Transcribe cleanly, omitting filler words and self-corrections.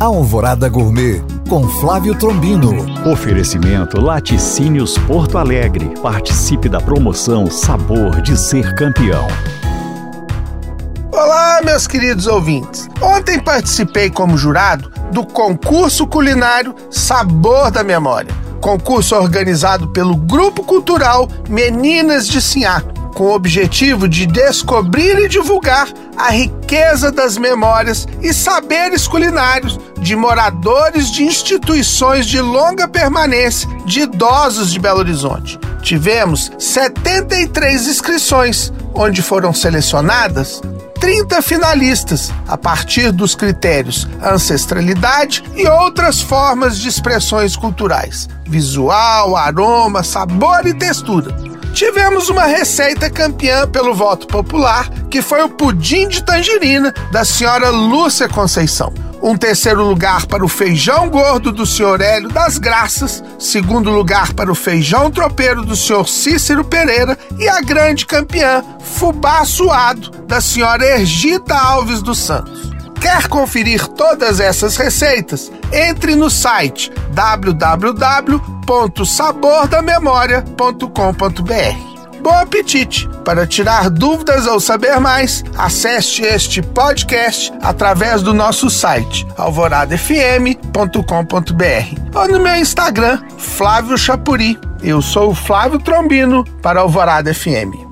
Alvorada Gourmet, com Flávio Trombino. Oferecimento Laticínios Porto Alegre. Participe da promoção Sabor de Ser Campeão. Olá, meus queridos ouvintes. Ontem participei como jurado do concurso culinário Sabor da Memória, concurso organizado pelo Grupo Cultural Meninas de Sinhá, com o objetivo de descobrir e divulgar a riqueza das memórias e saberes culinários de moradores de instituições de longa permanência de idosos de Belo Horizonte. Tivemos 73 inscrições, onde foram selecionadas 30 finalistas, a partir dos critérios ancestralidade e outras formas de expressões culturais, visual, aroma, sabor e textura. Tivemos uma receita campeã pelo voto popular, que foi o pudim de tangerina da senhora Lúcia Conceição. Um terceiro lugar para o feijão gordo do senhor Hélio das Graças, segundo lugar para o feijão tropeiro do senhor Cícero Pereira e a grande campeã, fubá suado, da senhora Ergita Alves dos Santos. Quer conferir todas essas receitas? Entre no site www.sabordamemoria.com.br. Bom apetite! Para tirar dúvidas ou saber mais, acesse este podcast através do nosso site alvoradafm.com.br ou no meu Instagram, Flávio Chapuri. Eu sou o Flávio Trombino para Alvorada FM.